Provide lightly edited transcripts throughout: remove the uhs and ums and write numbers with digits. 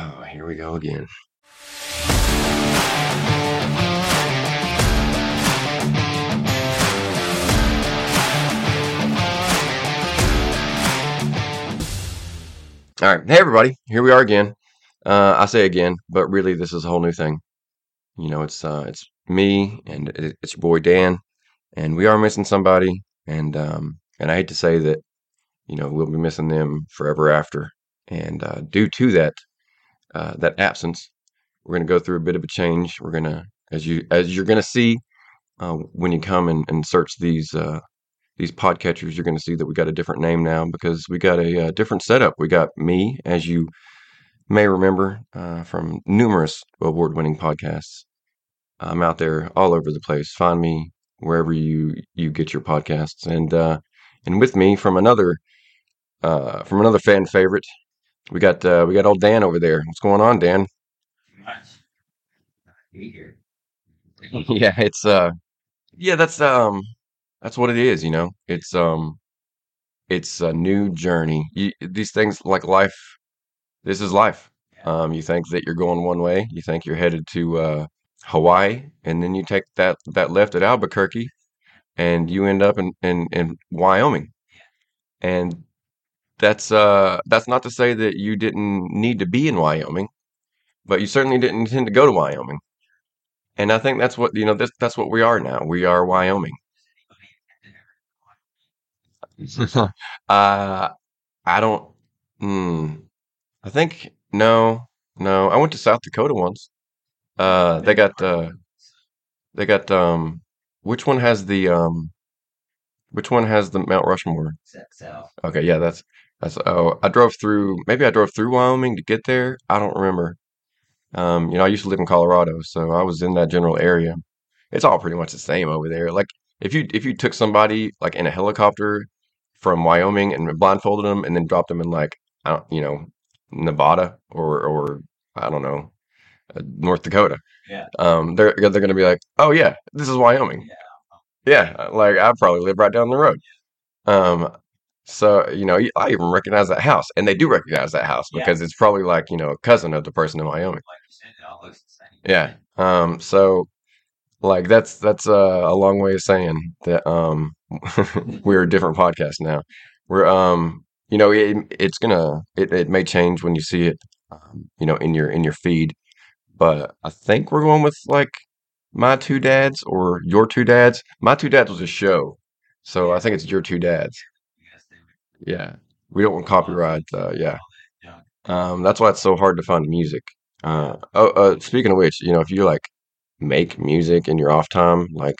Oh, here we go again. All right. Hey, everybody. Here we are again. I say again, but really this is a whole new thing. You know, it's me and it's your boy Dan, and we are missing somebody. And I hate to say that, you know, we'll be missing them forever after. And due to that absence, we're going to go through a bit of a change. We're going to, as you're going to see when you come and search these podcatchers, you're going to see that we got a different name now because we got a different setup. We got me, as you may remember from numerous award-winning podcasts. I'm out there all over the place. Find me wherever you get your podcasts, and with me from another fan favorite. We got old Dan over there. What's going on, Dan? Nice. Be here. Yeah, it's that's what it is, you know. It's a new journey. These things like life. This is life. You think that you're going one way. You think you're headed to Hawaii, and then you take that left at Albuquerque, and you end up in Wyoming. Yeah. And that's not to say that you didn't need to be in Wyoming, but you certainly didn't intend to go to Wyoming. And I think that's what, you know, that's what we are now. We are Wyoming. I think, no, I went to South Dakota once. They got which one has the Mount Rushmore? South. Okay. Yeah. That's, oh, I drove through Wyoming to get there. I don't remember. You know, I used to live in Colorado, so I was in that general area. It's all pretty much the same over there. Like if you took somebody like in a helicopter from Wyoming and blindfolded them and then dropped them in like, I don't, you know, Nevada or I don't know, North Dakota. Yeah. They're going to be like, oh yeah, this is Wyoming. Yeah. Yeah. Like I probably live right down the road. Yeah. So, you know, I even recognize that house, and they do recognize that house because it's probably like, you know, a cousin of the person in Wyoming. Like you said, it all looks the same. Yeah. So like that's a long way of saying that, we're a different podcast now. We're, you know, it may change when you see it, you know, in your feed, but I think we're going with like My 2 Dads or Your 2 Dads. My 2 Dads was a show. So I think it's Your 2 Dads. Yeah. We don't want copyright. Yeah. That's why it's so hard to find music. Speaking of which, you know, if you like make music in your off time, like,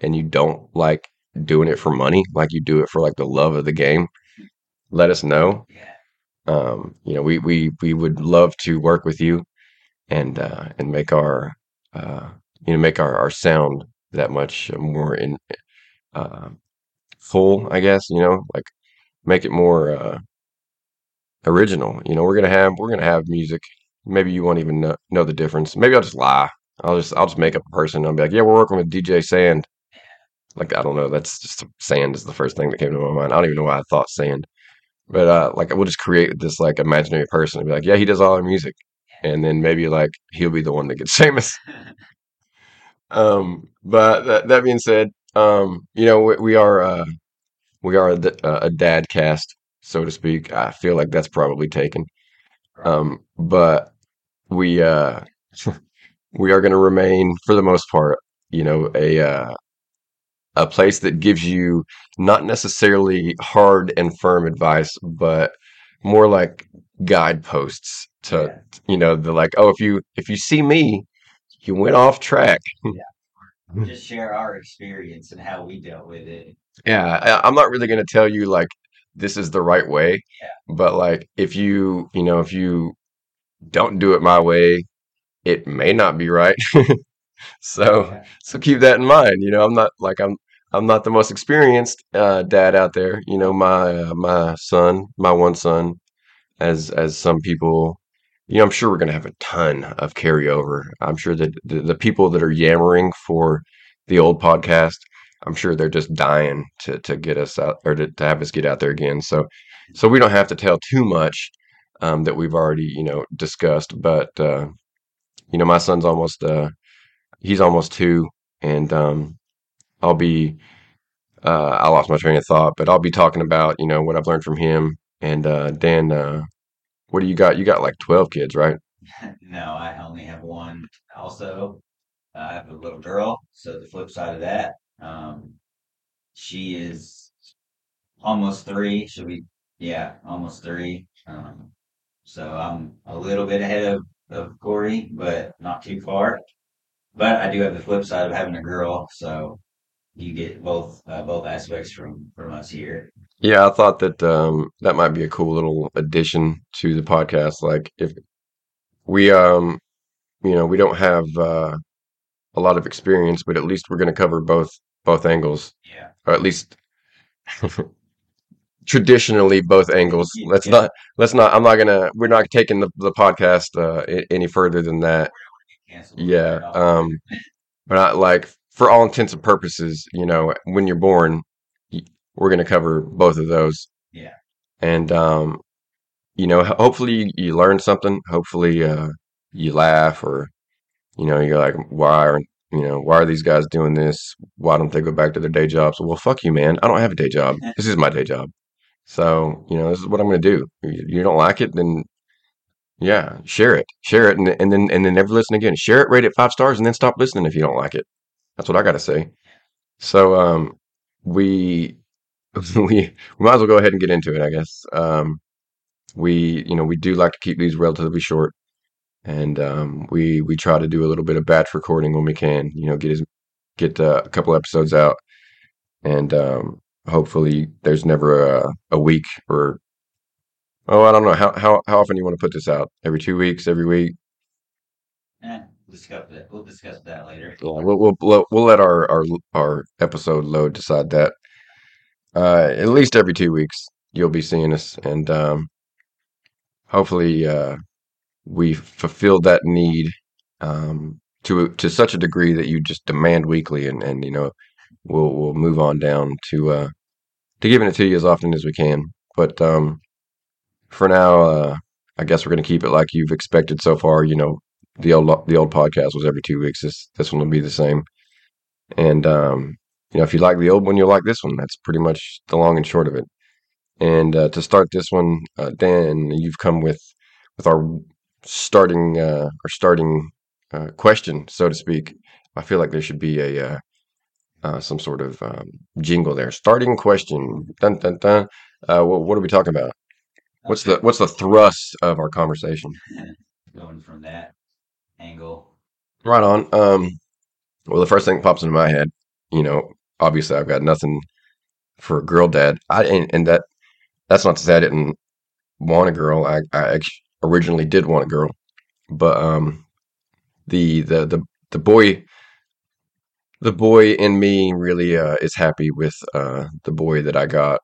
and you don't like doing it for money, like you do it for like the love of the game, let us know. Yeah. You know, we would love to work with you and make our, you know, make our sound that much more full, I guess, you know, like make it more, original. You know, we're going to have music. Maybe you won't even know the difference. Maybe I'll just lie. I'll just make up a person. I'll be like, yeah, we're working with DJ Sand. Like, I don't know. That's just sand is the first thing that came to my mind. I don't even know why I thought sand, but, like we'll just create this like imaginary person and be like, yeah, he does all our music. And then maybe like he'll be the one that gets famous. But that being said, you know, we are a dad cast, so to speak. I feel like that's probably taken. But we are going to remain for the most part, you know, a place that gives you not necessarily hard and firm advice, but more like guideposts to, you know, the like, oh, if you see me, you went off track. Yeah. Just share our experience and how we dealt with it. Yeah. I'm not really going to tell you like, this is the right way, but like, if you don't do it my way, it may not be right. So keep that in mind. You know, I'm not the most experienced dad out there. You know, my one son, as some people, you know, I'm sure we're going to have a ton of carryover. I'm sure that the people that are yammering for the old podcast, I'm sure they're just dying to get us out or to have us get out there again. So we don't have to tell too much. that we've already, discussed. But, my son's he's almost 2, and I lost my train of thought, but I'll be talking about, what I've learned from him. And Dan, what do you got? You got like 12 kids, right? No, I only have one. Also, I have a little girl. So the flip side of that, she is almost 3. Almost 3. So I'm a little bit ahead of Corey, but not too far. But I do have the flip side of having a girl, so you get both aspects from us here. Yeah, I thought that that might be a cool little addition to the podcast. Like if we, we don't have a lot of experience, but at least we're going to cover both angles. Yeah, or at least traditionally both angles. Yeah. Let's not. We're not taking the podcast any further than that. Yeah, but for all intents and purposes, when you're born, we're going to cover both of those. Yeah. And, hopefully you learn something. Hopefully you laugh, or, you're like, why are these guys doing this? Why don't they go back to their day jobs? Well, fuck you, man. I don't have a day job. This is my day job. So, this is what I'm going to do. You don't like it, then yeah, share it. And then never listen again. Share it, rate it 5 stars, and then stop listening if you don't like it. That's what I got to say. So, we might as well go ahead and get into it, I guess. We do like to keep these relatively short, and we try to do a little bit of batch recording when we can. Get a couple episodes out, and hopefully there's never a week or I don't know how often you want to put this out. Every 2 weeks, every week. Yeah. We'll discuss that later. Yeah, we'll let our episode load decide that. At least every 2 weeks, you'll be seeing us, and hopefully we fulfilled that need to such a degree that you just demand weekly, and we'll move on down to giving it to you as often as we can. But for now, I guess we're going to keep it like you've expected so far. The old podcast was every 2 weeks. This one will be the same. And, if you like the old one, you'll like this one. That's pretty much the long and short of it. And to start this one, Dan, you've come with our starting question, so to speak. I feel like there should be some sort of jingle there. Starting question. Dun, dun, dun. What are we talking about? What's the thrust of our conversation? Going from that angle. Right on. Well, the first thing that pops into my head, obviously I've got nothing for a girl dad. That's not to say I didn't want a girl. I originally did want a girl, but the boy in me really is happy with the boy that I got.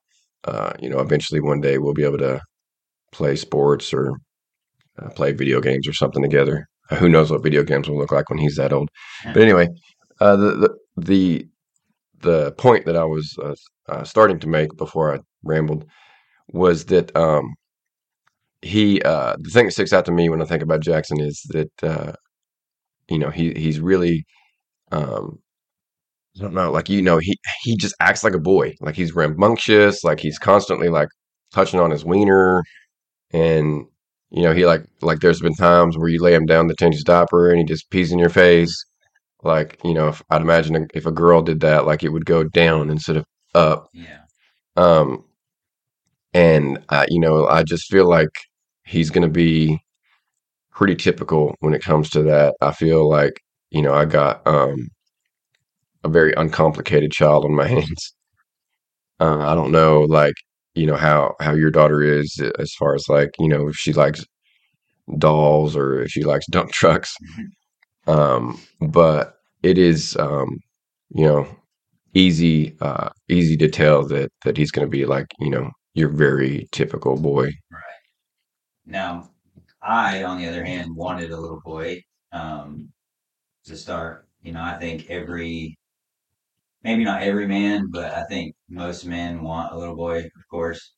Eventually one day we'll be able to play sports or play video games or something together. Who knows what video games will look like when he's that old? But anyway, the point that I was starting to make before I rambled was that the thing that sticks out to me when I think about Jackson is that he's really I don't know, he just acts like a boy, like he's rambunctious, like he's constantly like touching on his wiener. And he like there's been times where you lay him down to change his diaper and he just pees in your face. Like, if I'd imagine if a girl did that, like it would go down instead of up. Yeah. And I just feel like he's going to be pretty typical when it comes to that. I feel like, I got a very uncomplicated child on my hands. I don't know, how your daughter is as far as if she likes dolls or if she likes dump trucks. But it is, easy to tell that he's going to be your very typical boy. Right. Now, I, on the other hand, wanted a little boy, to start. I think maybe not every man, but I think most men want a little boy, of course.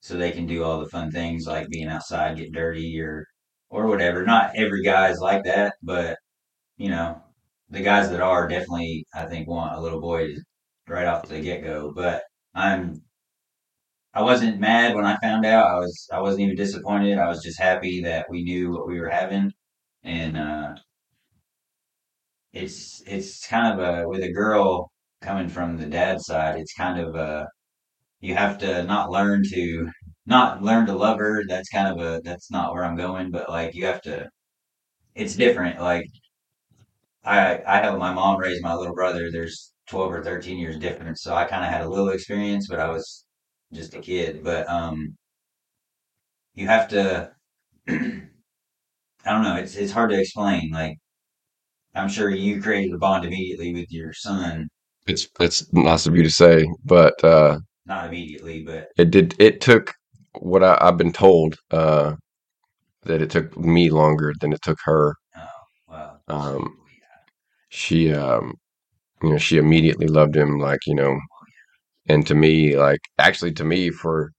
so they can do all the fun things like being outside, get dirty or whatever. Not every guy is like that, but, you know, the guys that are definitely, I think, want a little boy right off the get-go. But I wasn't mad when I found out. I wasn't even disappointed. I was just happy that we knew what we were having. And it's kind of with a girl coming from the dad side, it's kind of you have to not learn to love her. That's kind of that's not where I'm going, but like you have to. It's different. Like I helped my mom raise my little brother. There's 12 or 13 years difference, so I kind of had a little experience, but I was just a kid. But you have to. I don't know. It's hard to explain. Like, I'm sure you created a bond immediately with your son. It's nice of you to say, but not immediately. But it did. It took what I've been told that it took me longer than it took her. Oh wow. She you know, she immediately loved him. Like, you know, and to me for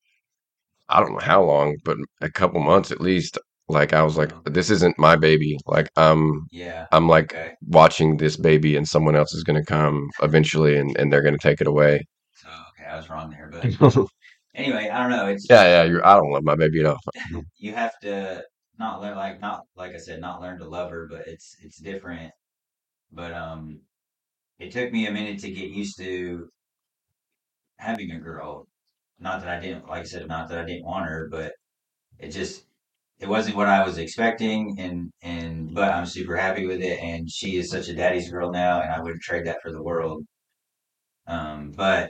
I don't know how long, but a couple months at least. Like, I was like, this isn't my baby. Like, I'm like watching this baby, and someone else is going to come eventually, and they're going to take it away. So, okay, I was wrong there, but anyway, I don't know. It's I don't love my baby at all. You have to not learn to love her, but it's different. But it took me a minute to get used to having a girl. Not that I didn't want her, but it wasn't what I was expecting, but I'm super happy with it, and she is such a daddy's girl now, and I wouldn't trade that for the world. But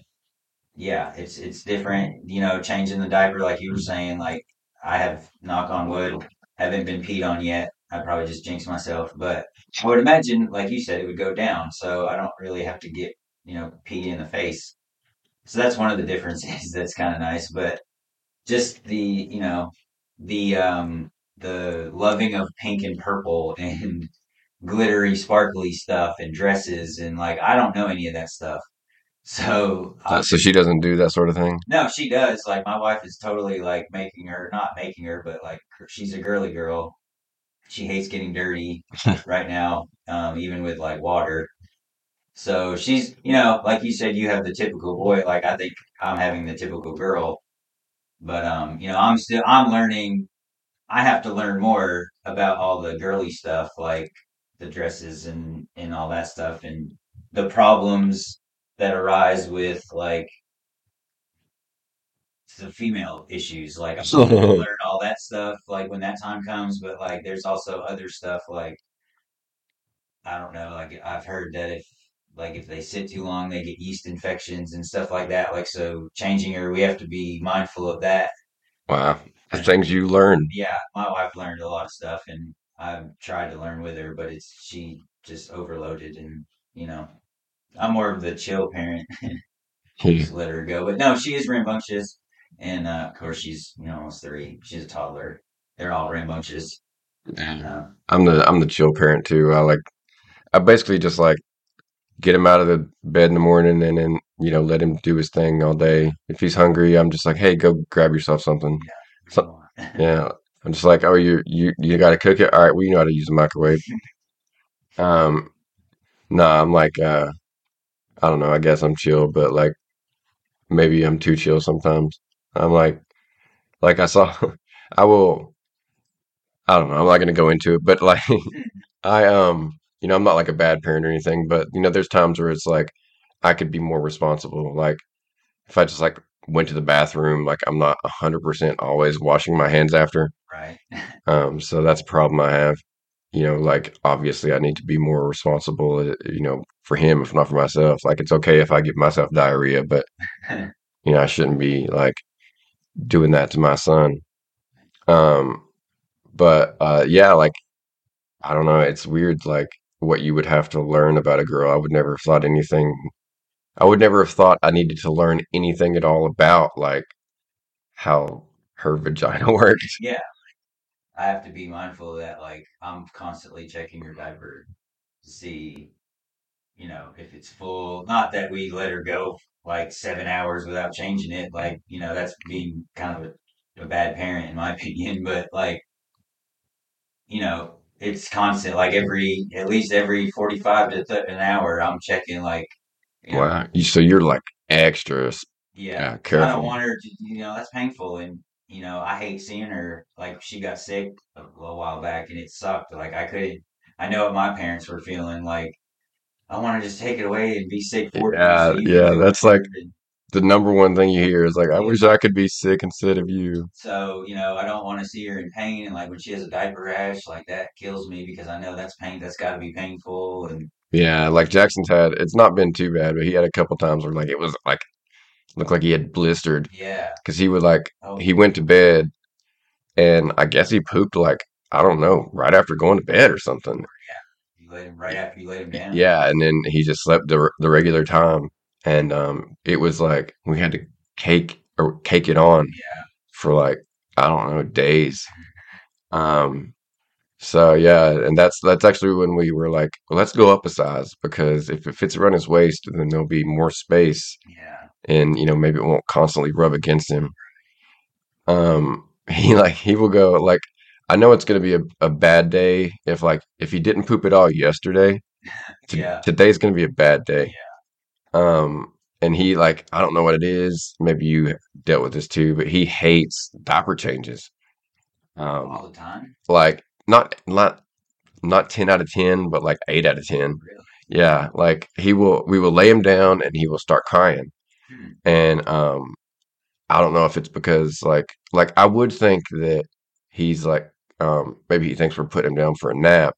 yeah, it's different, you know, changing the diaper, like you were saying. Like, I have, knock on wood, haven't been peed on yet. I probably just jinxed myself, but I would imagine, like you said, it would go down, so I don't really have to get, you know, peed in the face. So that's one of the differences that's kind of nice, but just the, you know, the loving of pink and purple and glittery sparkly stuff and dresses, and like, I don't know any of that stuff. So she doesn't do that sort of thing? No, she does. Like, my wife is totally like not making her, but like, she's a girly girl. She hates getting dirty right now, even with like water. So she's, you know, like you said, you have the typical boy. Like, I think I'm having the typical girl. But, you know, I'm learning. I have to learn more about all the girly stuff, like the dresses and all that stuff, and the problems that arise with, like, the female issues. Like, I'm going to learn all that stuff, like, when that time comes. But, like, there's also other stuff, like, I don't know, like, I've heard that if they sit too long, they get yeast infections and stuff like that. Like, so changing her, we have to be mindful of that. Wow. The things you learn. Yeah. My wife learned a lot of stuff, and I've tried to learn with her, but she just overloaded, and, you know, I'm more of the chill parent. Just let her go. But no, she is rambunctious. And of course, she's, you know, almost 3. She's a toddler. They're all rambunctious. I'm the chill parent too. I basically just like, get him out of the bed in the morning, and then, you know, let him do his thing all day. If he's hungry, I'm just like, hey, go grab yourself something. Yeah, I'm just like, oh, you got to cook it. All right, well, you know how to use a microwave. I'm like, I don't know. I guess I'm chill, but like, maybe I'm too chill sometimes. I'm like I saw, I don't know. I'm not gonna go into it, but like, you know, I'm not like a bad parent or anything, but, you know, there's times where it's like, I could be more responsible. Like, if I just like went to the bathroom, like, I'm not 100% always washing my hands after. Right. So that's a problem I have, you know. Like, obviously I need to be more responsible, you know, for him, if not for myself. Like, it's okay if I give myself diarrhea, but you know, I shouldn't be like doing that to my son. Yeah, like, I don't know. It's weird. Like, what you would have to learn about a girl. I would never have thought I needed to learn anything at all about, like, how her vagina works. Yeah. I have to be mindful that, like, I'm constantly checking her diaper to see, you know, if it's full. Not that we let her go, like, 7 hours without changing it. Like, you know, that's being kind of a a bad parent, in my opinion, but like, you know, it's constant. Like at least every 45 to an hour, I'm checking. Like, you wow, know, so you're like extra, yeah, careful. I don't want her to, you know, that's painful, and you know, I hate seeing her. Like, she got sick a little while back, and it sucked. Like, I know what my parents were feeling. Like, I want to just take it away and be sick for it. Yeah, that's like the number one thing you hear is like, I wish I could be sick instead of you. So, you know, I don't want to see her in pain. And like when she has a diaper rash, like that kills me because I know that's pain. That's got to be painful. And yeah, like Jackson's had, it's not been too bad, but he had a couple times where like, it was like, looked like he had blistered. Yeah. Cause he would like, he went to bed and I guess he pooped like, I don't know, right after going to bed or something. Yeah. Right after you laid him down. Yeah, and then he just slept the regular time, and it was like we had to cake it on for like, I don't know, days. So yeah, and that's actually when we were like, well, let's go up a size because if it fits around his waist, then there'll be more space. Yeah, and you know maybe it won't constantly rub against him. He will go like. I know it's going to be a bad day if he didn't poop at all yesterday. Today's going to be a bad day. Yeah. And he like, I don't know what it is. Maybe you dealt with this too, but he hates diaper changes. All the time? Like not 10 out of 10, but like 8 out of 10. Really? Yeah. Like we will lay him down and he will start crying. Hmm. And, I don't know if it's because like I would think that he's like, maybe he thinks we're putting him down for a nap,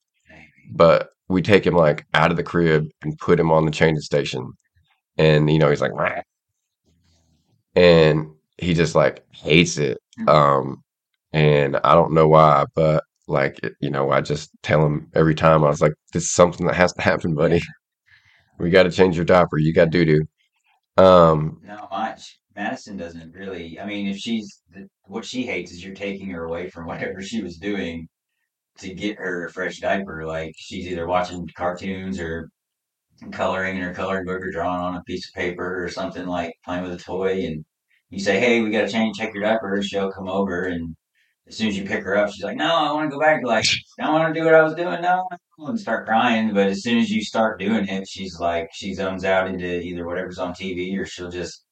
but we take him like out of the crib and put him on the changing station. And, you know, he's like, wah. And he just like hates it. And I don't know why, but like, you know, I just tell him every time I was like, this is something that has to happen, buddy. We got to change your diaper. You got doo-doo. Not much. Madison doesn't really, I mean, if she's, what she hates is you're taking her away from whatever she was doing to get her a fresh diaper. Like she's either watching cartoons or coloring in her coloring book or drawing on a piece of paper or something, like playing with a toy. And you say, hey, we got to check your diaper. She'll come over. And as soon as you pick her up, she's like, no, I want to go back. You're like, I want to do what I was doing. No, and start crying. But as soon as you start doing it, she's like, she zones out into either whatever's on TV or she'll just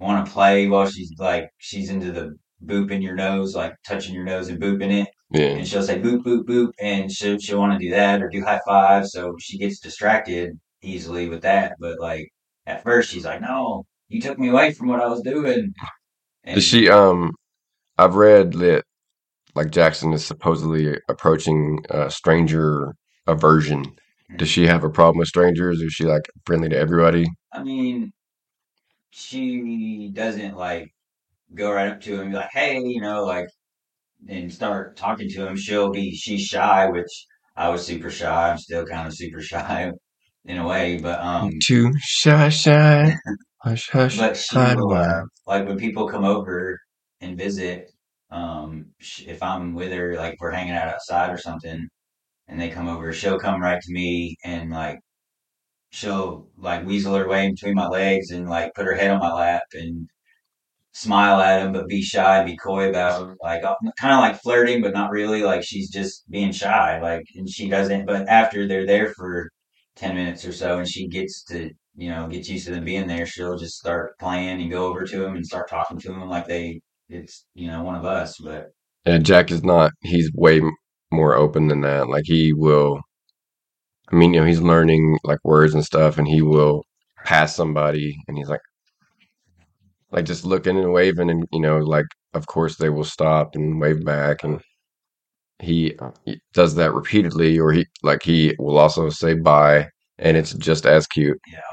want to play while she's into the booping your nose, like touching your nose and booping it. Yeah. And she'll say boop, boop, boop. And she'll want to do that or do high five. So she gets distracted easily with that. But like at first she's like, no, you took me away from what I was doing. And does she, I've read that like Jackson is supposedly approaching stranger aversion. Mm-hmm. Does she have a problem with strangers? Is she like friendly to everybody? I mean, she doesn't like go right up to him and be like, hey, you know, like, and start talking to him. She's shy, which I was super shy. I'm still kind of super shy in a way, but, too shy, hush, hush, but she will, like when people come over and visit, if I'm with her, like if we're hanging out outside or something and they come over, she'll come right to me and like, she'll like weasel her way in between my legs and like put her head on my lap and smile at him, but be shy, be coy about him. Like kind of like flirting, but not really. Like she's just being shy. Like, and she doesn't, but after they're there for 10 minutes or so and she gets to, you know, gets used to them being there, she'll just start playing and go over to him and start talking to him like it's, you know, one of us. But yeah, Jack is not, he's way more open than that. Like he will, I mean, you know, he's learning like words and stuff, and he will pass somebody, and he's like just looking and waving, and you know, like of course they will stop and wave back, and he does that repeatedly, or he will also say bye, and it's just as cute. Yeah.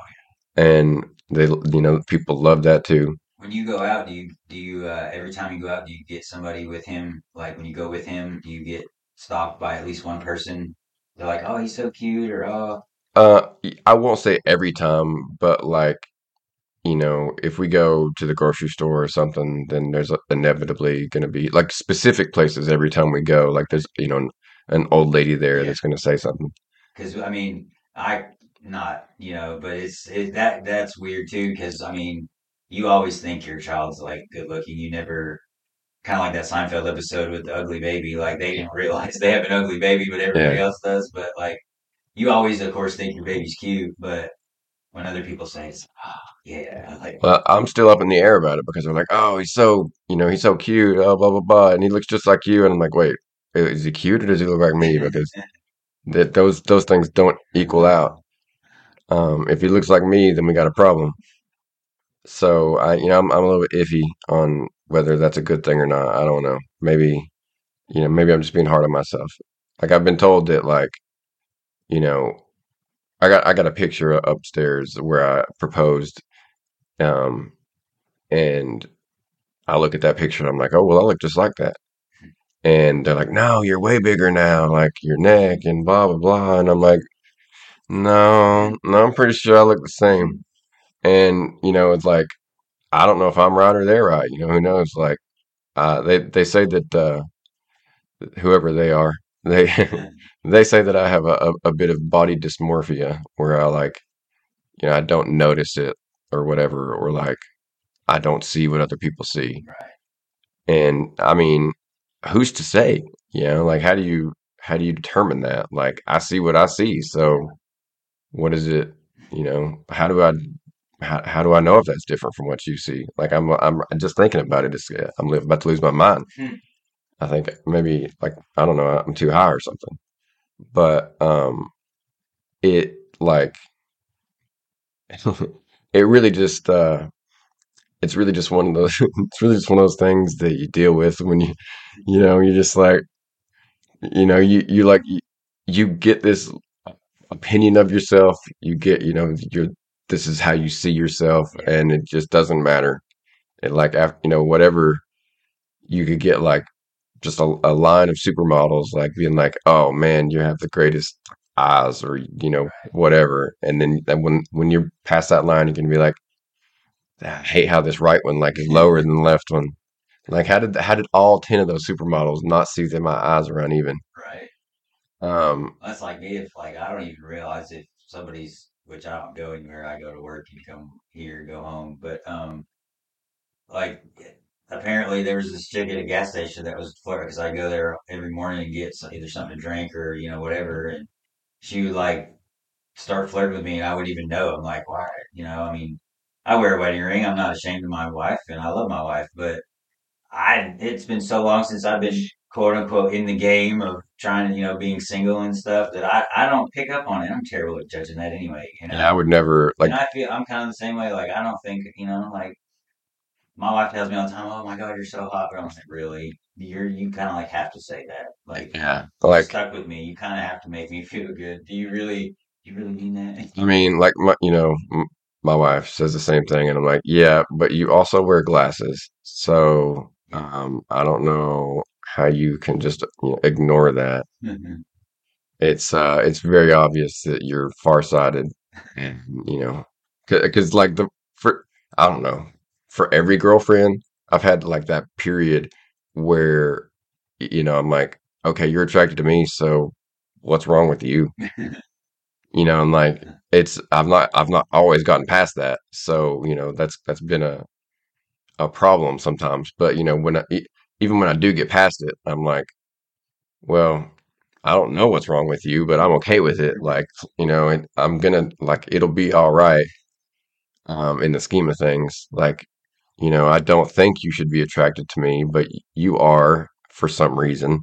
And they, you know, people love that too. When you go out, do you every time you go out, do you get somebody with him? Like when you go with him, do you get stopped by at least one person? They're like, oh, he's so cute, or oh. I won't say every time, but like, you know, if we go to the grocery store or something, then there's inevitably going to be like specific places every time we go. Like there's, you know, an old lady there that's going to say something. Because I mean, but that's weird too. Because I mean, you always think your child's like good looking. You never kind of like that Seinfeld episode with the ugly baby. Like, they didn't realize they have an ugly baby, but everybody else does. But, like, you always, of course, think your baby's cute, but when other people say it's, oh, yeah. Like, well, I'm still up in the air about it because they're like, oh, he's so, you know, he's so cute, blah, blah, blah, and he looks just like you. And I'm like, wait, is he cute or does he look like me? Because those things don't equal out. If he looks like me, then we got a problem. So, I'm a little bit iffy on whether that's a good thing or not. I don't know. Maybe I'm just being hard on myself. Like, I've been told that, like, you know, I got a picture upstairs where I proposed, and I look at that picture and I'm like, oh, well, I look just like that. And they're like, no, you're way bigger now, like your neck and blah, blah, blah. And I'm like, no, I'm pretty sure I look the same. And, it's like, I don't know if I'm right or they're right. Who knows? Like, they say that whoever they are, they say that I have a bit of body dysmorphia where I, like, I don't notice it or whatever, or like I don't see what other people see. Right. And I mean, who's to say? Like, how do you determine that? Like, I see what I see. So what is it? How do I know if that's different from what you see? Like, I'm just thinking about it. I'm about to lose my mind. Hmm. I think maybe, like, I don't know, I'm too high or something. But it, like, it really just, it's really just one of those, it's really just one of those things that you deal with when you're just like, you like, you get this opinion of yourself. You get, this is how you see yourself, and it just doesn't matter. And like, whatever, you could get like just a line of supermodels, like being like, oh man, you have the greatest eyes, or, whatever. And then when you're past that line, you can be like, I hate how this right one, like, is lower than the left one. Like, how did all 10 of those supermodels not see that my eyes are uneven? Right. That's like me. If, like, I don't even realize if somebody's, which I don't go anywhere. I go to work and come here, go home. But, like, apparently there was this chick at a gas station that was flirting, because I go there every morning and get either something to drink or, whatever. And she would, like, start flirting with me, and I wouldn't even know. I'm like, why? I mean, I wear a wedding ring. I'm not ashamed of my wife, and I love my wife. But it's been so long since I've been, quote unquote, in the game of trying to, being single and stuff, that I don't pick up on it. I'm terrible at judging that anyway. And I would never, like, and I feel I'm kind of the same way. Like, I don't think, like, my wife tells me all the time, oh my God, you're so hot. But I'm like, really? You kind of, like, have to say that. Like, yeah, like, stuck with me. You kind of have to make me feel good. Do you really mean that? I mean, like, my wife says the same thing, and I'm like, yeah, but you also wear glasses. So, I don't know how you can just ignore that. Mm-hmm. It's very obvious that you're farsighted, and because like I don't know, for every girlfriend I've had, like, that period where I'm like, okay, you're attracted to me, so what's wrong with you? I'm like, I've not always gotten past that, so that's been a problem sometimes. But even when I do get past it, I'm like, well, I don't know what's wrong with you, but I'm okay with it. Like, and I'm gonna, like, it'll be all right. In the scheme of things, like, I don't think you should be attracted to me, but you are for some reason.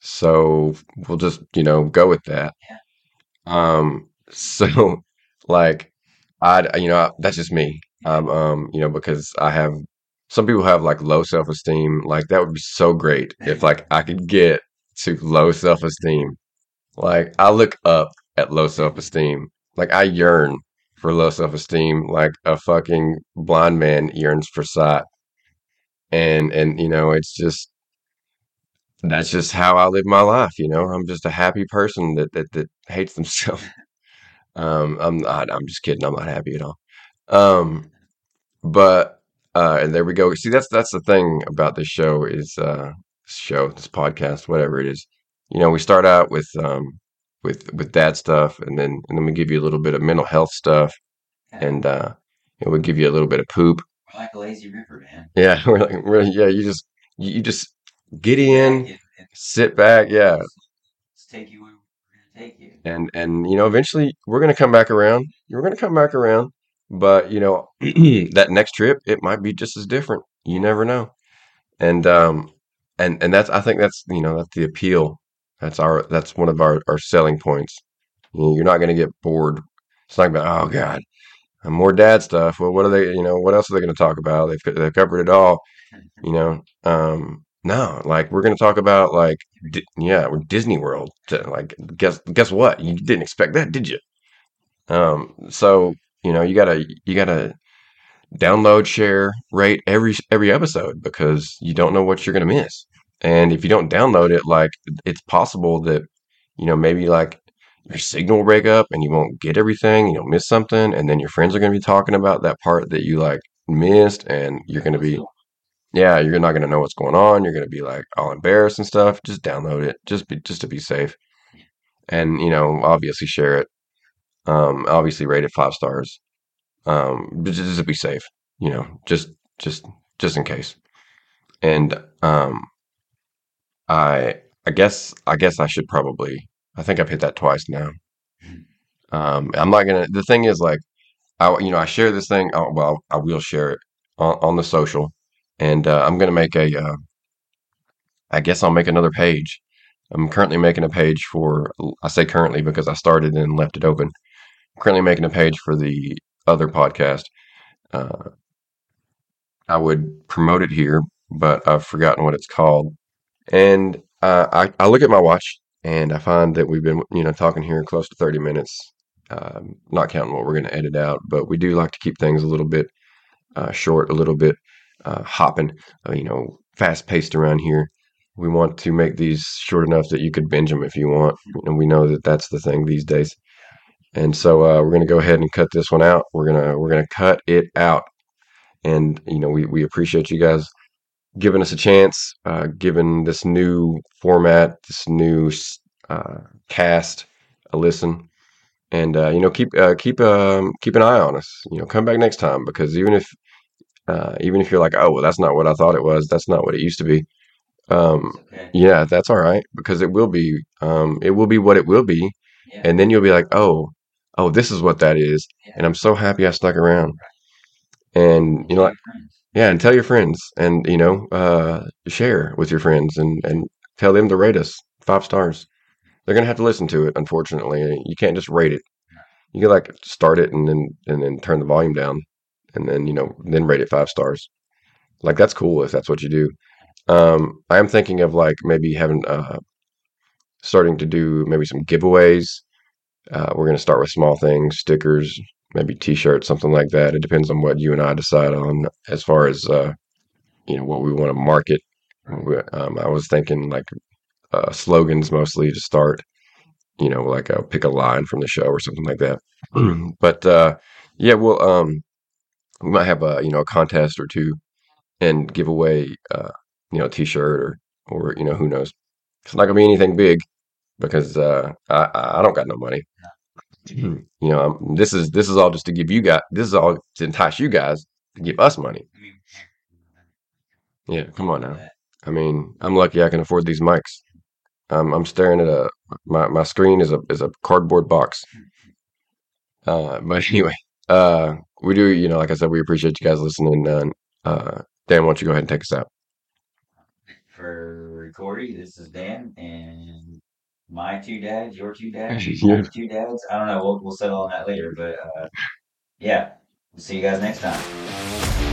So we'll just, go with that. So like, that's just me. Because I have, some people have, like, low self-esteem. Like, that would be so great if, like, I could get to low self-esteem. Like, I look up at low self-esteem. Like, I yearn for low self-esteem like a fucking blind man yearns for sight. And it's just, that's just how I live my life. I'm just a happy person that hates themselves. I'm just kidding. I'm not happy at all. And there we go. See, that's the thing about this show is, this podcast, whatever it is, we start out with dad stuff, and then we give you a little bit of mental health stuff, and we give you a little bit of poop. We're like a lazy river, man. Yeah, we're like, you just You just get in, sit back. Yeah. Let's take you where we're going to take you. And, you know, eventually we're going to come back around. You're going to come back around. But, you know, that next trip, it might be just as different. You never know. And that's, I think that's, you know, that's the appeal. That's one of our selling points. You know, you're not going to get bored. It's not about, oh God, more dad stuff. Well, what are they, you know, what else are they going to talk about? They've covered it all, you know? No, like we're going to talk about like, we're Disney World. Like, guess what? You didn't expect that, did you? So, you know, you gotta download, share, rate every episode, because you don't know what you're going to miss. And if you don't download it, like it's possible that, you know, maybe like your signal will break up and you won't get everything, you'll miss something. And then your friends are going to be talking about that part that you like missed, and you're going to be, you're not going to know what's going on. You're going to be like all embarrassed and stuff. Just download it. Just to be safe. And, you know, obviously share it. Obviously rate it 5 stars. Just to be safe, you know, just in case. And, I guess I should probably, I think I've hit that twice now. The thing is like, I share this thing. I will share it on the social, and I'm going to make I'll make another page. I'm currently making a page for, I say currently because I started and left it open. I'm currently making a page for the other podcast. I would promote it here, but I've forgotten what it's called. And I look at my watch, and I find that we've been, you know, talking here close to 30 minutes, not counting what we're going to edit out. But we do like to keep things a little bit short, a little bit hopping, you know, fast paced around here. We want to make these short enough that you could binge them if you want. And we know that that's the thing these days. And so we're going to go ahead and cut this one out. We're gonna cut it out. And, you know, we appreciate you guys giving us a chance, giving this new format, this new cast a listen, and you know, keep an eye on us. You know, come back next time, because even if you're like, oh well, that's not what I thought it was, that's not what it used to be. Okay. Yeah, that's all right, because it will be what it will be, yeah. And then you'll be like, oh, this is what that is, yeah. And I'm so happy I stuck around, right. And you know, like. Yeah, and tell your friends, and, you know, share with your friends, and tell them to rate us 5 stars. They're going to have to listen to it, unfortunately. You can't just rate it. You can, like, start it and then turn the volume down, and then, you know, then rate it 5 stars. Like, that's cool if that's what you do. I am thinking of, like, maybe having starting to do maybe some giveaways. We're going to start with small things, stickers, maybe t-shirts, something like that. It depends on what you and I decide on as far as, you know, what we want to market. I was thinking like slogans mostly to start, you know, like I'll pick a line from the show or something like that. Mm-hmm. But we'll we might have a contest or two and give away, you know, a t-shirt or, you know, who knows. It's not going to be anything big because I don't got no money. No. You know, this is all just to give you guys. This is all to entice you guys to give us money. Yeah, come on now. I mean, I'm lucky I can afford these mics. I'm staring at my screen is a cardboard box. But anyway, we do. You know, like I said, we appreciate you guys listening. Dan, why don't you go ahead and take us out? For Corey, this is Dan, and. My 2 dads, your 2 dads, your 2 dads. I don't know. We'll settle on that later. But, yeah. We'll see you guys next time.